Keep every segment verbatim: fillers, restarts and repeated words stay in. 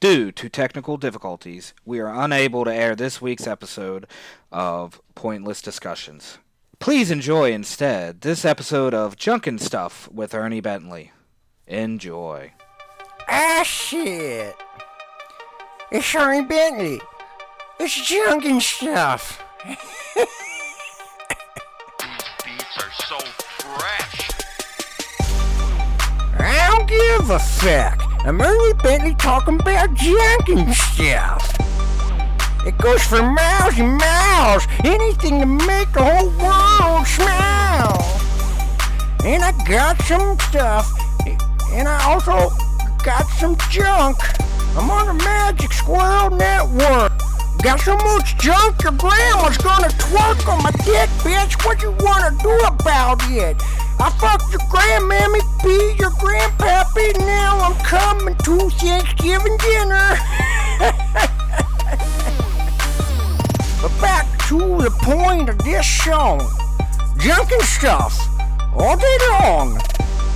Due to technical difficulties, we are unable to air this week's episode of Pointless Discussions. Please enjoy instead this episode of Junkin' Stuff with Ernie Bentley. Enjoy. Ah, shit. It's Ernie Bentley. It's Junkin' Stuff. Beats are so fresh. I don't give a fuck. I'm Ernie Bentley talking about junkin' stuff. It goes for miles and miles. Anything to make the whole world smile. And I got some stuff. And I also got some junk. I'm on the Magic Squirrel Network. Got so much junk your grandma's gonna twerk on my dick, bitch. What you wanna do about it? I fucked your grandmammy, pee your grandpappy. Now I'm coming to Thanksgiving dinner. But back to the point of this song. Junkin' stuff all day long.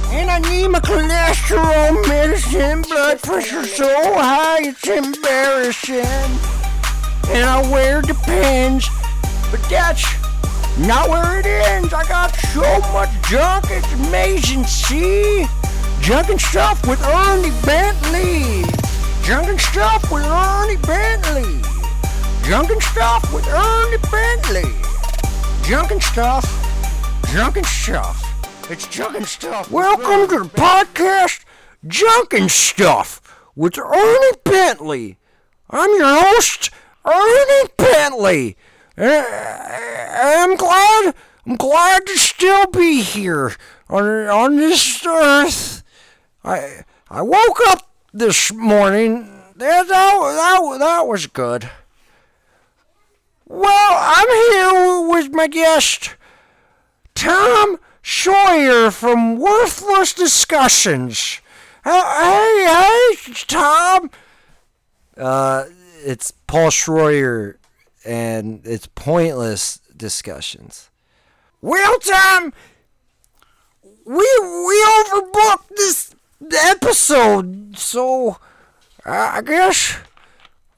And I need my cholesterol medicine. Blood pressure so high it's embarrassing. And I wear the pins. But that's not where it ends. I got so much junk, it's amazing, see? Junkin' Stuff with Ernie Bentley. Junkin' Stuff with Ernie Bentley. Junkin' Stuff with Ernie Bentley. Junkin' Stuff. Junkin' Stuff. It's Junkin' Stuff. Welcome to the podcast, Junkin' Stuff with Ernie Bentley. I'm your host, Ernie Bentley. I'm glad, I'm glad to still be here on on this earth. I I woke up this morning. That that that, that was good. Well, I'm here with my guest, Tom Schroyer from Worthless Discussions. Hey, hey, Tom. Uh. It's Paul Schroyer, and it's Pointless Discussions. Well, Tom, we we overbooked this episode, so I guess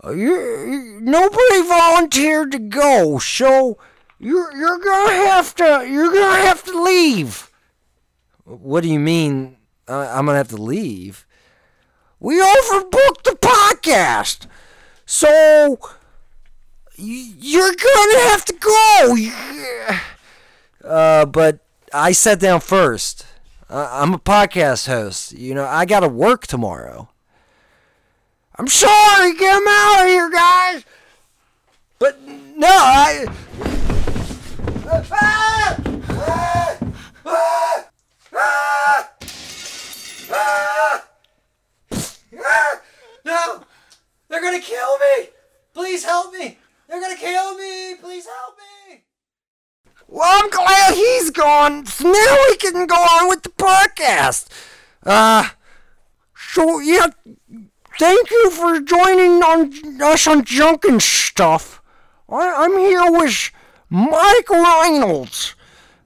you nobody volunteered to go. So you you're gonna have to you're gonna have to leave. What do you mean? I'm gonna have to leave? We overbooked the podcast. So, you're gonna have to go! Uh, but I sat down first. Uh, I'm a podcast host. You know, I gotta work tomorrow. I'm sorry! Get him out of here, guys! But, no, I... Ah! Ah! Ah! Ah! Ah! Ah! No! They're gonna kill me! Please help me! They're gonna kill me! Please help me! Well, I'm glad he's gone. So now we can go on with the podcast. Uh, so yeah, thank you for joining on us on Junkin' Stuff. I, I'm here with Mark Reynolds.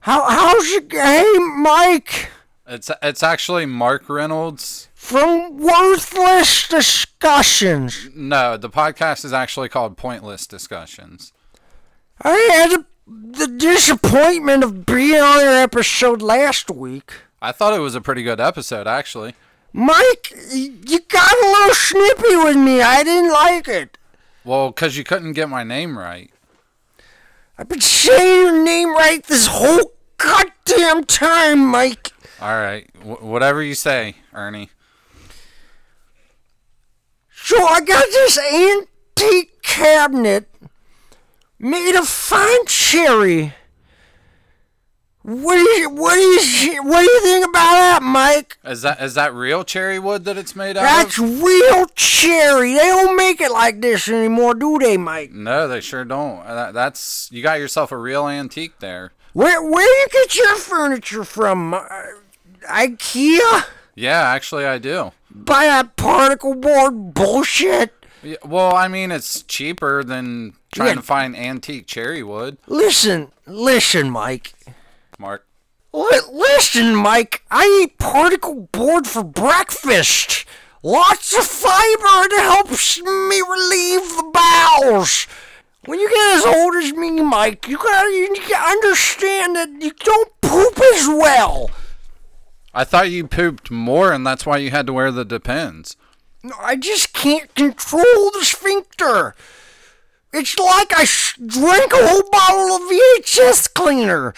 How how's it? Hey, Mike. It's it's actually Mark Reynolds. From Worthless Discussions. No, the podcast is actually called Pointless Discussions. I had a, the disappointment of being on your episode last week. I thought it was a pretty good episode, actually. Mike, you got a little snippy with me. I didn't like it. Well, because you couldn't get my name right. I've been saying your name right this whole goddamn time, Mike. All right, w- whatever you say, Ernie. So I got this antique cabinet made of fine cherry. What do you what do you what do you think about that, Mike? Is that is that real cherry wood that it's made out That's of? That's real cherry. They don't make it like this anymore, do they, Mike? No, they sure don't. That, that's you got yourself a real antique there. Where where do you get your furniture from? Uh, IKEA? Yeah, actually, I do. Buy that particle board bullshit. Yeah, well, I mean, it's cheaper than trying yeah. to find antique cherry wood. Listen, listen, Mike. Mark. L- listen, Mike. I eat particle board for breakfast. Lots of fiber, it helps me relieve the bowels. When you get as old as me, Mike, you gotta you understand that you don't poop as well. I thought you pooped more, and that's why you had to wear the Depends. No, I just can't control the sphincter. It's like I sh- drank a whole bottle of V H S cleaner.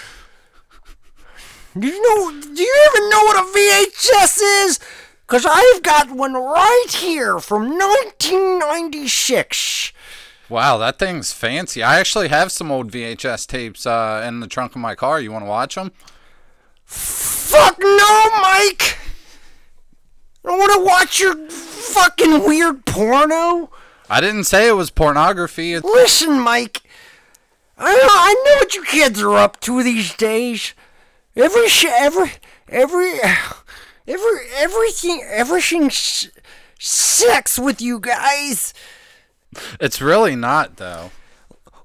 Do you know? Do you even know what a V H S is? Because I've got one right here from nineteen ninety-six. Wow, that thing's fancy. I actually have some old V H S tapes uh, in the trunk of my car. You want to watch them? Fuck no, Mike! I don't want to watch your fucking weird porno. I didn't say it was pornography. It's... Listen, Mike. I know, I know what you kids are up to these days. Every sh- every... Every... Every everything everything sh- sucks with you guys. It's really not though.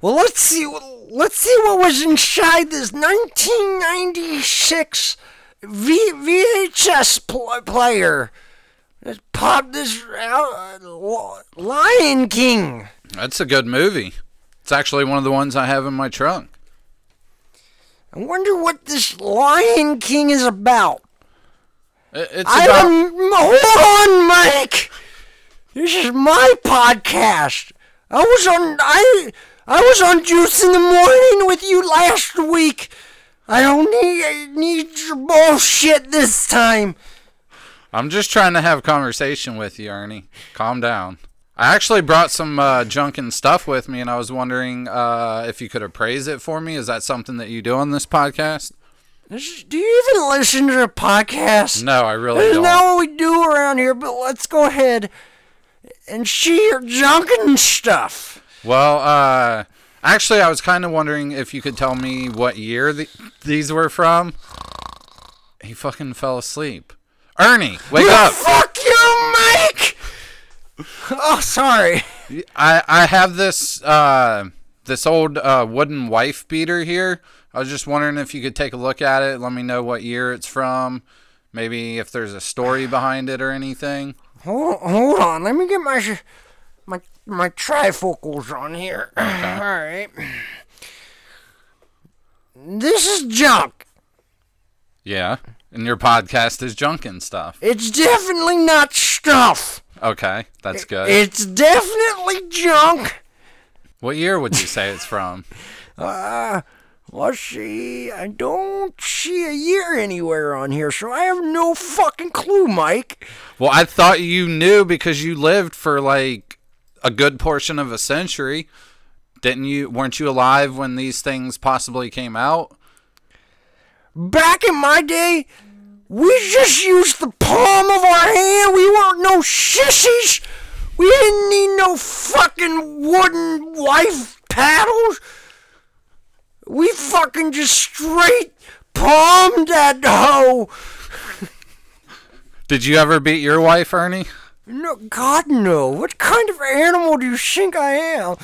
Well, let's see. Let's see what was inside this nineteen ninety-six v- VHS pl- player. Let's pop this out. Uh, Lion King. That's a good movie. It's actually one of the ones I have in my trunk. I wonder what this Lion King is about. It's I about... am, hold on, Mike. This is my podcast. I was on I I was on Juice in the Morning with you last week. I don't need I need your bullshit this time. I'm just trying to have a conversation with you, Ernie. Calm down. I actually brought some uh, Junkin' Stuff with me, and I was wondering uh, if you could appraise it for me. Is that something that you do on this podcast? Do you even listen to a podcast? No, I really don't. That's not what we do around here, but let's go ahead and share Junkin' Stuff. Well, uh, actually, I was kind of wondering if you could tell me what year the, these were from. He fucking fell asleep. Ernie, wake you up. Fuck you, Mike! Oh, sorry. I, I have this, uh, this old uh, wooden wife beater here. I was just wondering if you could take a look at it. Let me know what year it's from. Maybe if there's a story behind it or anything. Hold, hold on. Let me get my my my trifocals on here. Okay. All right. This is junk. Yeah. And your podcast is Junkin' Stuff. It's definitely not stuff. Okay. That's good. It's definitely junk. What year would you say it's from? uh... Let's see, I don't see a year anywhere on here, so I have no fucking clue, Mike. Well, I thought you knew because you lived for, like, a good portion of a century. Didn't you? Weren't you alive when these things possibly came out? Back in my day, we just used the palm of our hand. We weren't no sissies. We didn't need no fucking wooden wife paddles. We fucking just straight palmed that hoe. Did you ever beat your wife, Ernie? No, God, no. What kind of animal do you think I am?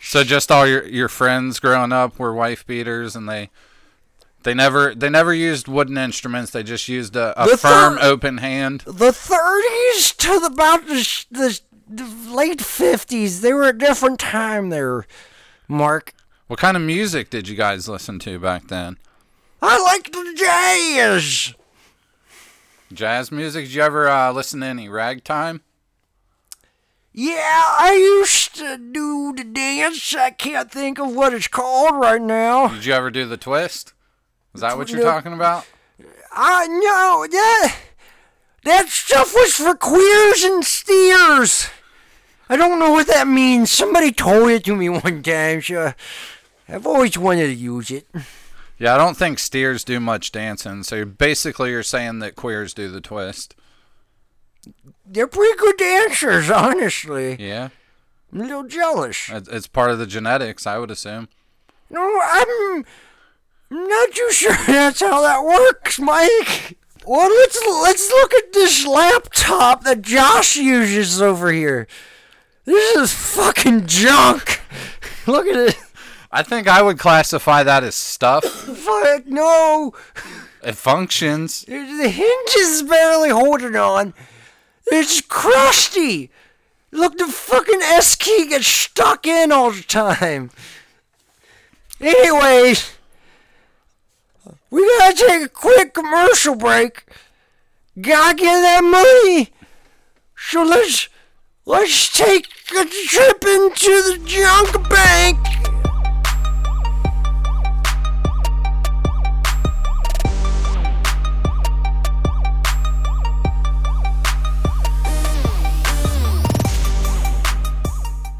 So just all your, your friends growing up were wife beaters, and they they never they never used wooden instruments. They just used a, a firm, thir- open hand. The thirties to the, about the, the, the late fifties, they were a different time there, Mark. What kind of music did you guys listen to back then? I liked the jazz. Jazz music? Did you ever uh, listen to any ragtime? Yeah, I used to do the dance. I can't think of what it's called right now. Did you ever do the twist? Is that what you're no, talking about? I no, that, that stuff was for queers and steers. I don't know what that means. Somebody told it to me one time, so... I've always wanted to use it. Yeah, I don't think steers do much dancing, so you're basically you're saying that queers do the twist. They're pretty good dancers, honestly. Yeah? I'm a little jealous. It's part of the genetics, I would assume. No, I'm not too sure that's how that works, Mike. Well, let's let's look at this laptop that Josh uses over here. This is fucking junk. Look at it. I think I would classify that as stuff. Fuck, no. It functions. The hinge is barely holding on. It's crusty. Look, the fucking S key gets stuck in all the time. Anyways, we gotta take a quick commercial break. Gotta get that money. So let's let's take a trip into the junk bank.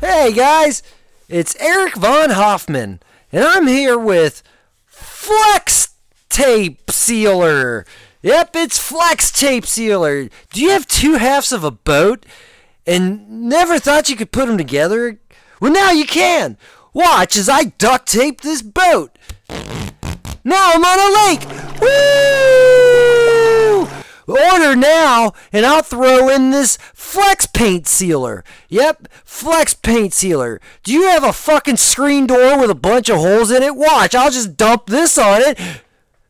Hey guys, it's Eric Von Hoffman, and I'm here with Flex Tape Sealer. Yep, it's Flex Tape Sealer. Do you have two halves of a boat and never thought you could put them together? Well, now you can. Watch as I duct tape this boat. Now I'm on a lake. Woo! Order now, and I'll throw in this Flex Paint Sealer. Yep, Flex Paint Sealer. Do you have a fucking screen door with a bunch of holes in it? Watch, I'll just dump this on it.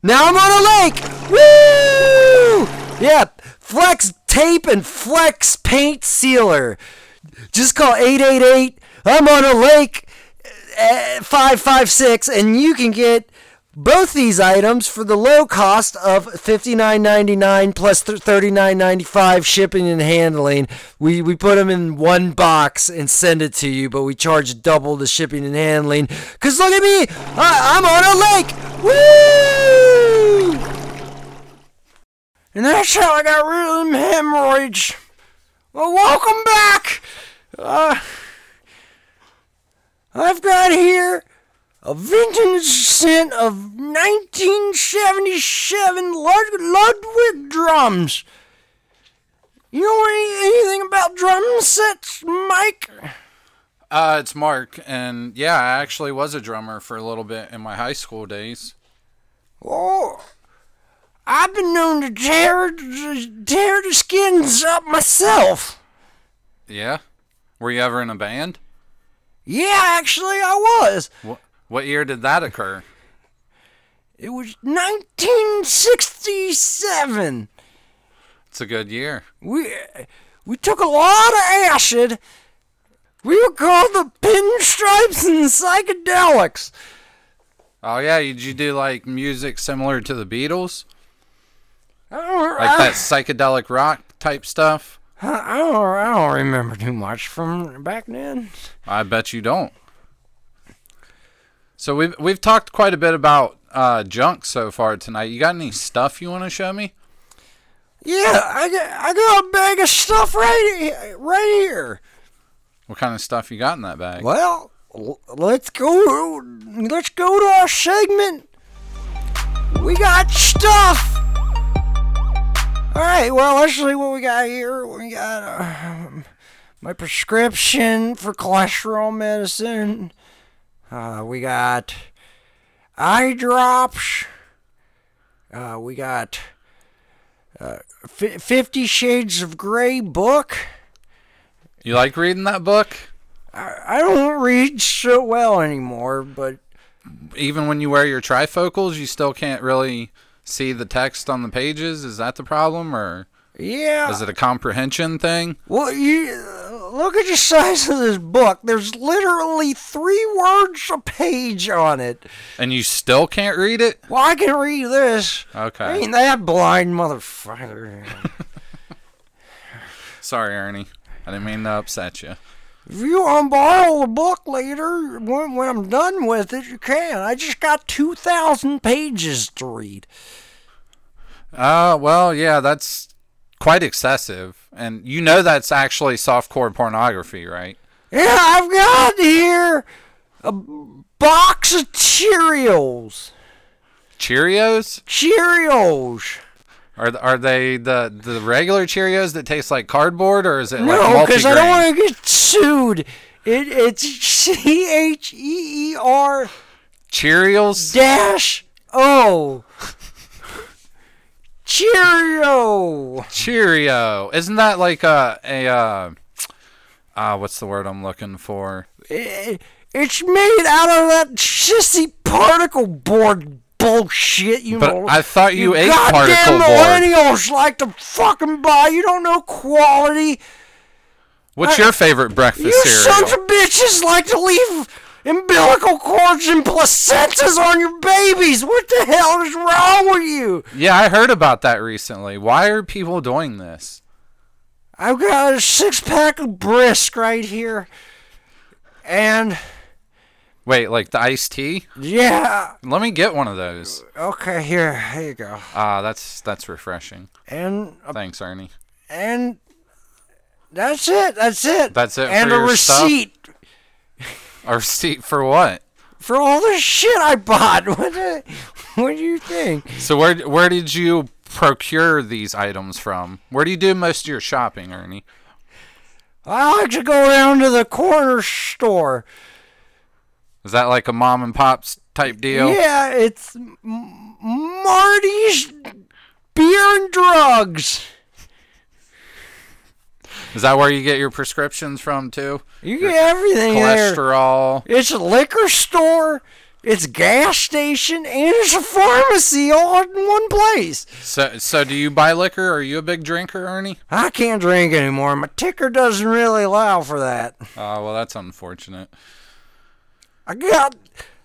Now I'm on a lake. Woo! Yep, Flex Tape and Flex Paint Sealer. Just call eight eight eight, I'm on a lake, five five six, and you can get both these items for the low cost of fifty-nine ninety-nine plus thirty-nine ninety-five shipping and handling. We we put them in one box and send it to you, but we charge double the shipping and handling. Cause look at me, I, I'm on a lake. Woo! And that's how I got rid of them hemorrhoids. Well, welcome back. Uh, I've got here a vintage scent of nineteen seventy-seven Ludwig Drums. You know any, anything about drum sets, Mike? Uh, it's Mark, and yeah, I actually was a drummer for a little bit in my high school days. Oh, I've been known to tear, tear the skins up myself. Yeah? Were you ever in a band? Yeah, actually, I was. What? What year did that occur? It was nineteen sixty-seven. It's a good year. We we took a lot of acid. We were called the Pinstripes and the Psychedelics. Oh, yeah. Did you do, like, music similar to the Beatles? I don't, like I, that psychedelic rock type stuff? I don't, I don't remember too much from back then. I bet you don't. So we've, we've talked quite a bit about uh, junk so far tonight. You got any stuff you want to show me? Yeah, I got, I got a bag of stuff right, right here. What kind of stuff you got in that bag? Well, let's go, let's go to our segment. We got stuff. All right, well, actually what we got here, we got uh, my prescription for cholesterol medicine. Uh, we got eye drops. Uh, we got uh, F- Fifty Shades of Grey book. You like reading that book? I, I don't read so well anymore, but even when you wear your trifocals, you still can't really see the text on the pages. Is that the problem, or yeah, is it a comprehension thing? Well, you. Uh, Look at the size of this book. There's literally three words a page on it. And you still can't read it? Well, I can read this. Okay. I ain't that blind, motherfucker. Sorry, Ernie. I didn't mean to upset you. If you want to borrow the book later, when, when I'm done with it, you can. I just got two thousand pages to read. Uh, well, yeah, that's quite excessive, and you know that's actually softcore pornography, right? Yeah, I've got here a box of Cheerios. Cheerios? Cheerios. Are are they the, the regular Cheerios that taste like cardboard, or is it no, like multigrain? No, because I don't want to get sued. It it's C H E E R. Cheerios. Dash O. Cheerio! Cheerio! Isn't that like a... a uh, uh, what's the word I'm looking for? It, it's made out of that shissy particle board bullshit, you know. But I thought you, you ate particle board. Goddamn millennials like to fucking buy. You don't know quality. What's I, your favorite breakfast you cereal? You sons of bitches like to leave umbilical cords and placentas on your babies. What the hell is wrong with you? Yeah, I heard about that recently. Why are people doing this? I've got a six-pack of Brisk right here. And... Wait, like the iced tea? Yeah. Let me get one of those. Okay, here. Here you go. Ah, uh, that's that's refreshing. And... A, Thanks, Ernie. And... That's it. That's it. That's it and for your stuff? And a receipt. A receipt for what? For all the shit I bought. What the, what do you think? So where where did you procure these items from? Where do you do most of your shopping, Ernie? I like to go down to the corner store. Is that like a mom and pop's type deal? Yeah, it's Marty's Beer and Drugs. Is that where you get your prescriptions from, too? You your get everything cholesterol. There. It's a liquor store, it's a gas station, and it's a pharmacy all in one place. So, so do you buy liquor? Are you a big drinker, Ernie? I can't drink anymore. My ticker doesn't really allow for that. Oh, uh, well, that's unfortunate. I got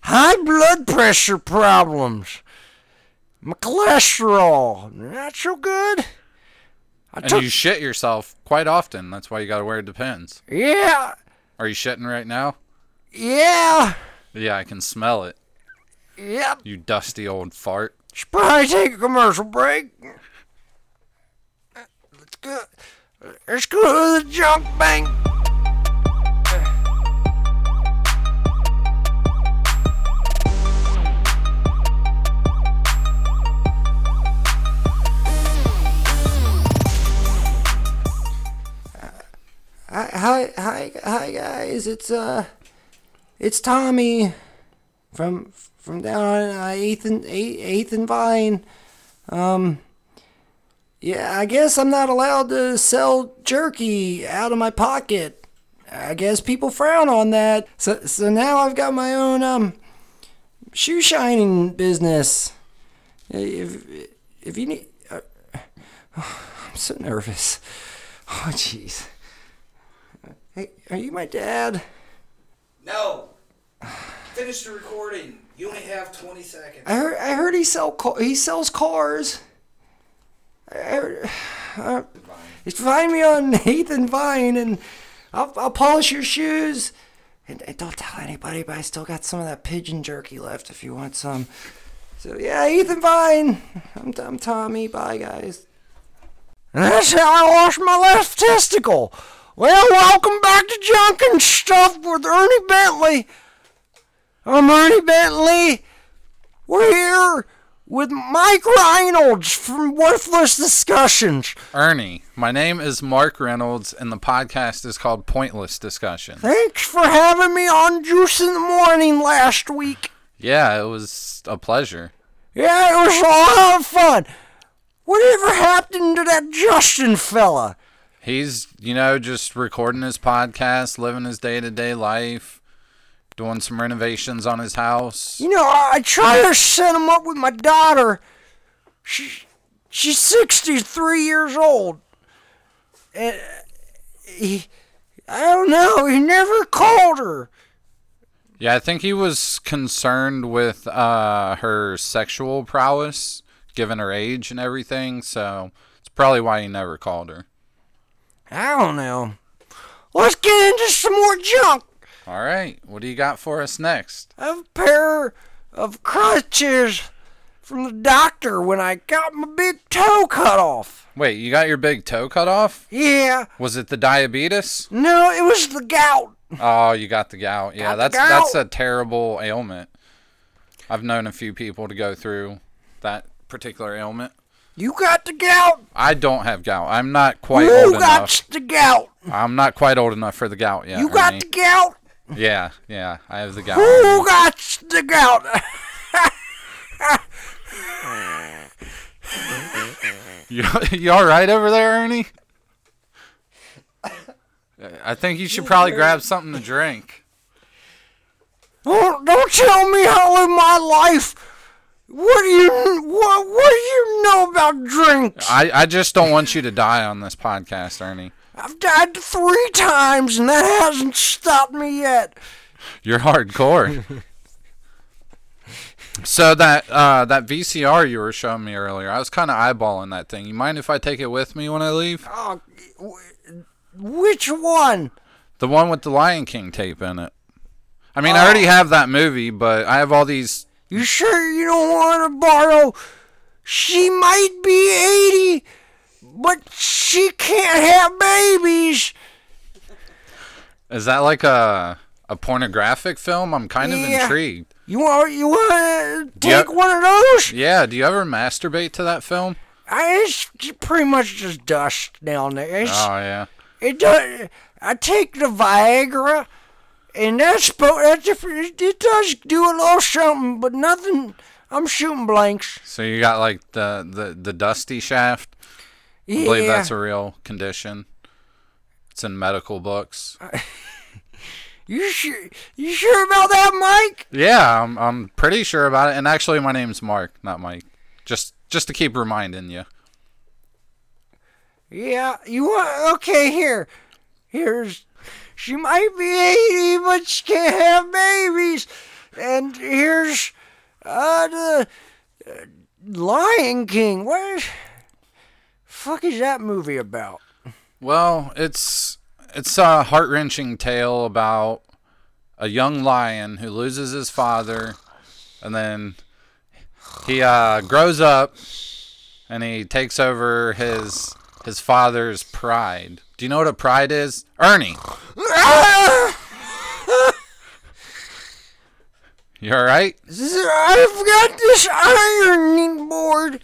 high blood pressure problems. My cholesterol, not so good. I and took, you shit yourself quite often. That's why you gotta wear Depends. Yeah. Are you shitting right now? Yeah. Yeah, I can smell it. Yep. You dusty old fart. Should probably take a commercial break. Let's go. Let's go to the junk bank. Hi, hi, hi, guys! It's uh, it's Tommy from from down on uh, eighth and eighth and Vine. Um, yeah, I guess I'm not allowed to sell jerky out of my pocket. I guess people frown on that. So, so now I've got my own um, shoe shining business. If if you need, uh, oh, I'm so nervous. Oh, jeez. Hey, are you my dad? No. Finish the recording. You only have twenty seconds. I heard. I heard he sell. Car, he sells cars. I heard. Uh, find me on Nathan Vine, and I'll, I'll polish your shoes. And, and don't tell anybody, but I still got some of that pigeon jerky left if you want some. So yeah, Ethan Vine. I'm, I'm Tommy. Bye, guys. And that's how I lost my left testicle. Well, welcome back to Junkin' Stuff with Ernie Bentley. I'm Ernie Bentley. We're here with Mike Reynolds from Worthless Discussions. Ernie, my name is Mark Reynolds, and the podcast is called Pointless Discussions. Thanks for having me on Juice in the Morning last week. Yeah, it was a pleasure. Yeah, it was a lot of fun. Whatever happened to that Justin fella? He's, you know, just recording his podcast, living his day-to-day life, doing some renovations on his house. You know, I, I try to set him up with my daughter. She, she's sixty-three years old. And he, I don't know, he never called her. Yeah, I think he was concerned with uh, her sexual prowess, given her age and everything, so it's probably why he never called her. I don't know. Let's get into some more junk. All right. What do you got for us next? I have a pair of crutches from the doctor when I got my big toe cut off. Wait, you got your big toe cut off? Yeah. Was it the diabetes? No, it was the gout. Oh, you got the gout. Yeah, got that's gout. That's a terrible ailment. I've known a few people to go through that particular ailment. You got the gout. I don't have gout. I'm not quite you old enough. You got the gout. I'm not quite old enough for the gout yet. You Ernie. Got the gout. Yeah, yeah, I have the gout. Who got the gout? you, you all right over there, Ernie? I think you should probably grab something to drink. Don't, don't tell me how to live my life. What do you what, what do you know about drinks? I, I just don't want you to die on this podcast, Ernie. I've died three times, and that hasn't stopped me yet. You're hardcore. So that uh, that V C R you were showing me earlier, I was kind of eyeballing that thing. You mind if I take it with me when I leave? Oh, which one? The one with the Lion King tape in it. I mean, oh. I already have that movie, but I have all these... You sure you don't want to borrow? She might be eighty, but she can't have babies. Is that like a a pornographic film? I'm kind of yeah. intrigued. You want you want to take you, one of those? Yeah. Do you ever masturbate to that film? I, it's pretty much just dust down there. It's, oh yeah. It does. I take the Viagra, and that's that's it does do a little something, but nothing. I'm shooting blanks. So you got like the the, the dusty shaft. Yeah. I believe that's a real condition. It's in medical books. You sure? You sure about that, Mike? Yeah, I'm. I'm pretty sure about it. And actually, my name's Mark, not Mike. Just, just to keep reminding you. Yeah, you want? Okay, here, here's. She might be eighty, but she can't have babies. And here's, uh, the uh, Lion King. What? Is, fuck is that movie about? Well, it's. It's a heart-wrenching tale about a young lion who loses his father, and then he uh, grows up, and he takes over his his father's pride. Do you know what a pride is? Ernie! You alright? I've got this ironing board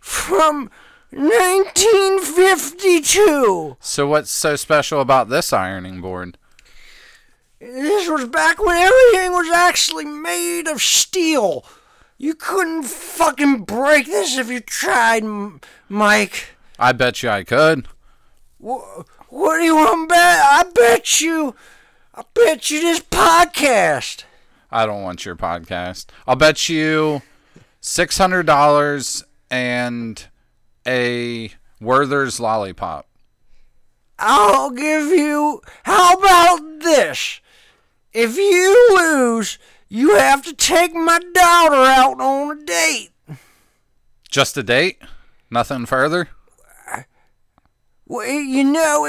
from... nineteen fifty-two. So what's so special about this ironing board? This was back when everything was actually made of steel. You couldn't fucking break this if you tried, Mike. I bet you I could. What, what do you want to bet? I bet you... I bet you this podcast. I don't want your podcast. I'll bet you six hundred dollars and... a Werther's lollipop. I'll give you... How about this? If you lose, you have to take my daughter out on a date. Just a date? Nothing further? Well, you know,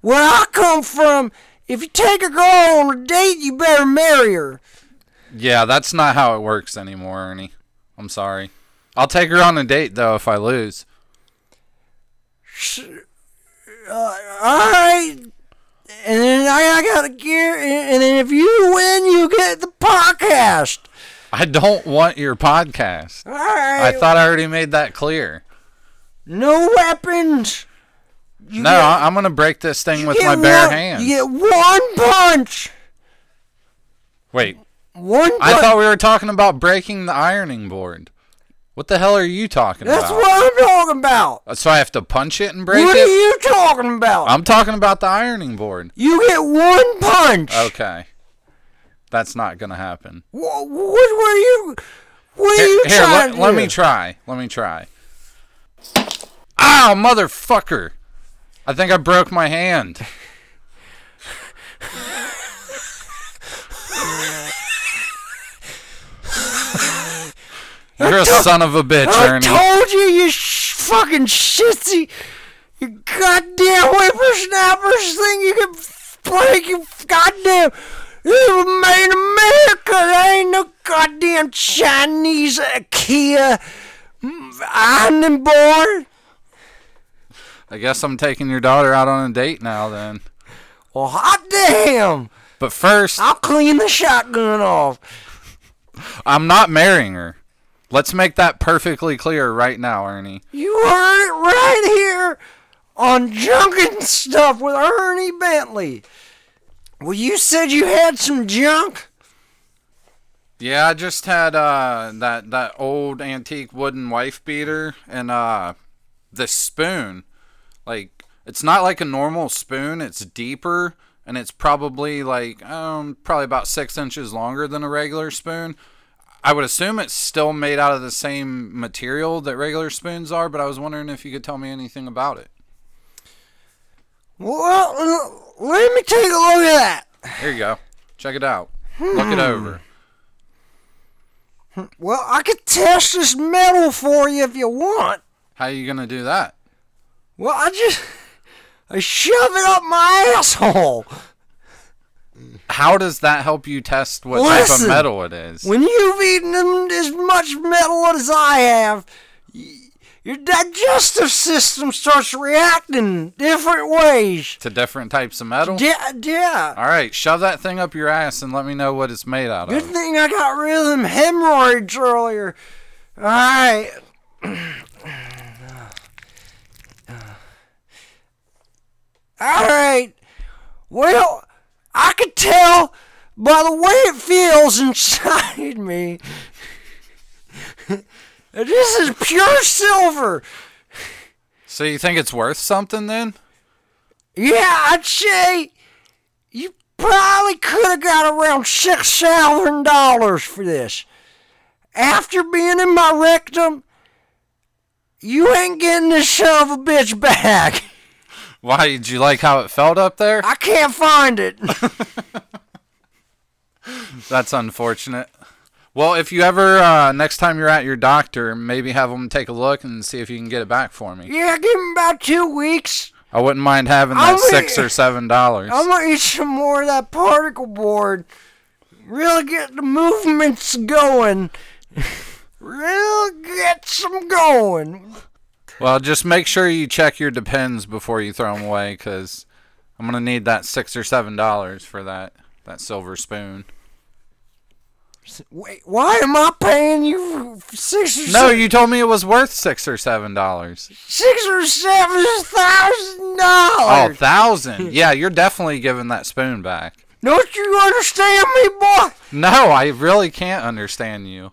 where I come from, if you take a girl on a date, you better marry her. Yeah, that's not how it works anymore, Ernie. I'm sorry. I'll take her on a date, though, if I lose. Uh, Alright. And then I, I got a gear. And, and then if you win, you get the podcast. I don't want your podcast. Alright. I thought I already made that clear. No weapons. You no, get, I'm going to break this thing with my bare one, hands. You get one punch. Wait. One punch. I thought we were talking about breaking the ironing board. What the hell are you talking That's about? That's what I'm talking about. So I have to punch it and break what it? What are you talking about? I'm talking about the ironing board. You get one punch. Okay. That's not going to happen. What, what were you... What here, are you here, trying let, to do? Let me try. Let me try. Ow, motherfucker. I think I broke my hand. You're a to- son of a bitch, I Ernie. I told you, you sh- fucking shitsy, you goddamn whippersnappers thing you can break, you goddamn, this was made in America, there ain't no goddamn Chinese IKEA ironing board. I guess I'm taking your daughter out on a date now, then. Well, hot damn. But first... I'll clean the shotgun off. I'm not marrying her. Let's make that perfectly clear right now, Ernie. You heard it right here on Junkin' Stuff with Ernie Bentley. Well, you said you had some junk? Yeah, I just had uh, that, that old antique wooden wife beater and uh, this spoon. Like, it's not like a normal spoon. It's deeper, and it's probably like um, probably about six inches longer than a regular spoon. I would assume it's still made out of the same material that regular spoons are, but I was wondering if you could tell me anything about it. Well, let me take a look at that. Here you go. Check it out. Hmm. Look it over. Well, I could test this metal for you if you want. How are you going to do that? Well, I just... I shove it up my asshole. How does that help you test what Listen, type of metal it is? When you've eaten as much metal as I have, your digestive system starts reacting different ways. To different types of metal? Yeah. yeah. All right, shove that thing up your ass and let me know what it's made out Good of. Good thing I got rid of them hemorrhoids earlier. All right. All right. Well... I could tell by the way it feels inside me. This is pure silver. So you think it's worth something then? Yeah, I'd say you probably could have got around six thousand dollars for this. After being in my rectum, you ain't getting this son of a bitch back. Why, did you like how it felt up there? I can't find it. That's unfortunate. Well, if you ever, uh, next time you're at your doctor, maybe have them take a look and see if you can get it back for me. Yeah, give them about two weeks. I wouldn't mind having that I'm six gonna, or seven dollars. I'm going to eat some more of that particle board. Really get the movements going. Really get some going. Well, just make sure you check your Depends before you throw them away, because I'm going to need that six or seven dollars for that, that silver spoon. Wait, why am I paying you for six or no, seven? No, you told me it was worth six or seven dollars. Six or seven thousand dollars. Oh, thousand. Yeah, you're definitely giving that spoon back. Don't you understand me, boy? No, I really can't understand you.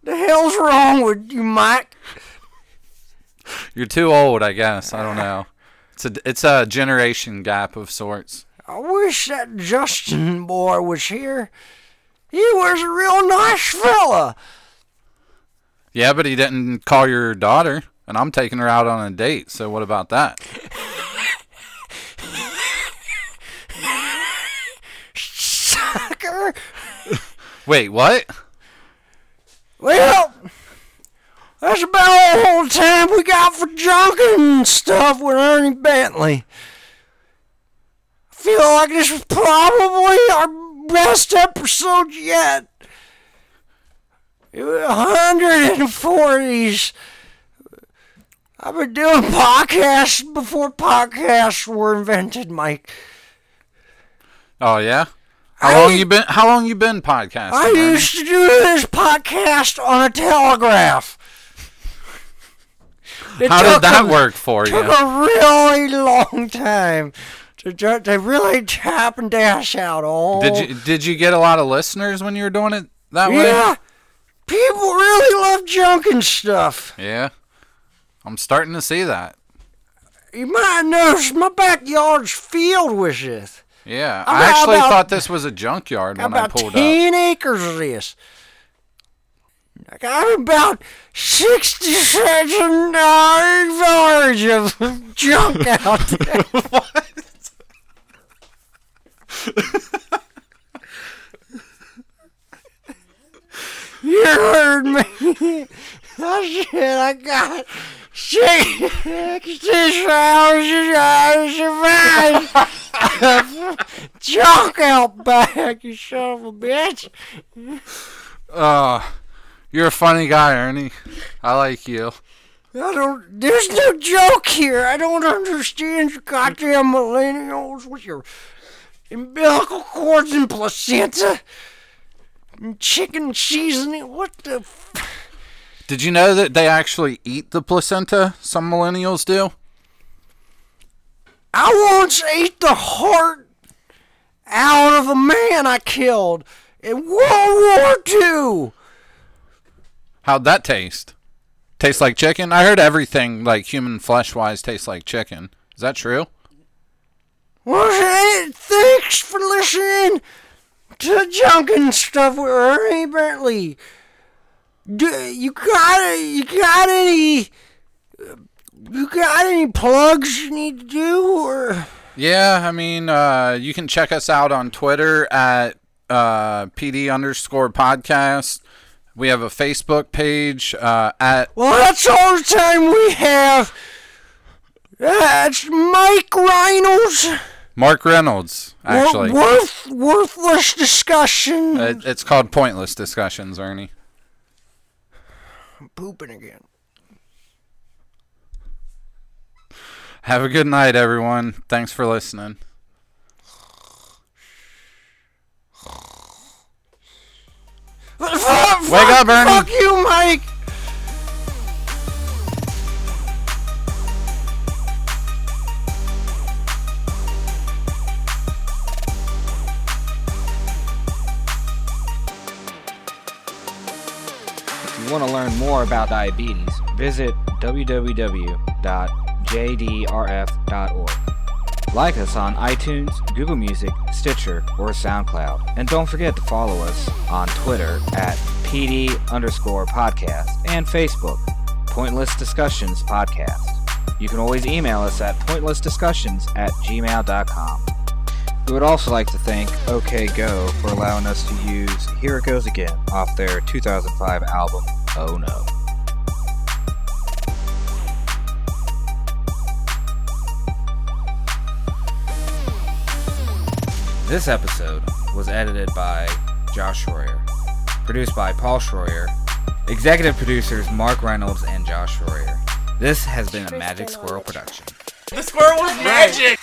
The hell's wrong with you, Mike? You're too old, I guess. I don't know. It's a, it's a generation gap of sorts. I wish that Justin boy was here. He was a real nice fella. Yeah, but he didn't call your daughter, and I'm taking her out on a date, so what about that? Sucker! Wait, what? Well, that's about all the time we got for Junkin' Stuff with Ernie Bentley. I feel like this was probably our best episode yet. It was one hundred forties. I've been doing podcasts before podcasts were invented, Mike. Oh, yeah? How I, long you been? How long you been podcasting? I Ernie? used to do this podcast on a telegraph. It how did that a, work for took you? Took a really long time to, to really tap and dash out all. Did you Did you get a lot of listeners when you were doing it that yeah. way? Yeah, people really love Junkin' Stuff. Yeah, I'm starting to see that. You might notice my backyard's filled with it. Yeah, I actually about, thought this was a junkyard when I pulled up. About ten acres of this. I got about sixty-seven dollars of junk out there. What? You heard me. I said I got sixty-seven dollars of junk out back, you son of a bitch. Uh, you're a funny guy, Ernie. I like you. I don't. There's no joke here. I don't understand you goddamn millennials with your umbilical cords and placenta and chicken seasoning. What the f... Did you know that they actually eat the placenta? Some millennials do. I once ate the heart out of a man I killed in World War Two. How'd that taste? Taste like chicken? I heard everything, like human flesh-wise, tastes like chicken. Is that true? Well, hey, thanks for listening back to Junkin' Stuff with Ernie Bentley. Do, you got you got any you got any plugs you need to do? Or yeah, I mean, uh, you can check us out on Twitter at uh, PD underscore podcast. We have a Facebook page uh, at. Well, that's all the time we have. That's Mike Reynolds. Mark Reynolds, actually. Worth, worthless discussion. It, it's called Pointless Discussions, Ernie. I'm pooping again. Have a good night, everyone. Thanks for listening. Wake up, Ernie. Fuck you, Mike. If you want to learn more about diabetes, visit w w w dot j d r f dot org. Like us on iTunes, Google Music, Stitcher, or SoundCloud. And don't forget to follow us on Twitter at PD underscore podcast and Facebook, Pointless Discussions Podcast. You can always email us at pointless discussions at gmail dot com. We would also like to thank OK Go for allowing us to use Here It Goes Again off their two thousand five album, Oh No. This episode was edited by Josh Schroyer, produced by Paul Schroyer, executive producers Mark Reynolds and Josh Schroyer. This has been a Magic Squirrel production. The squirrel was magic!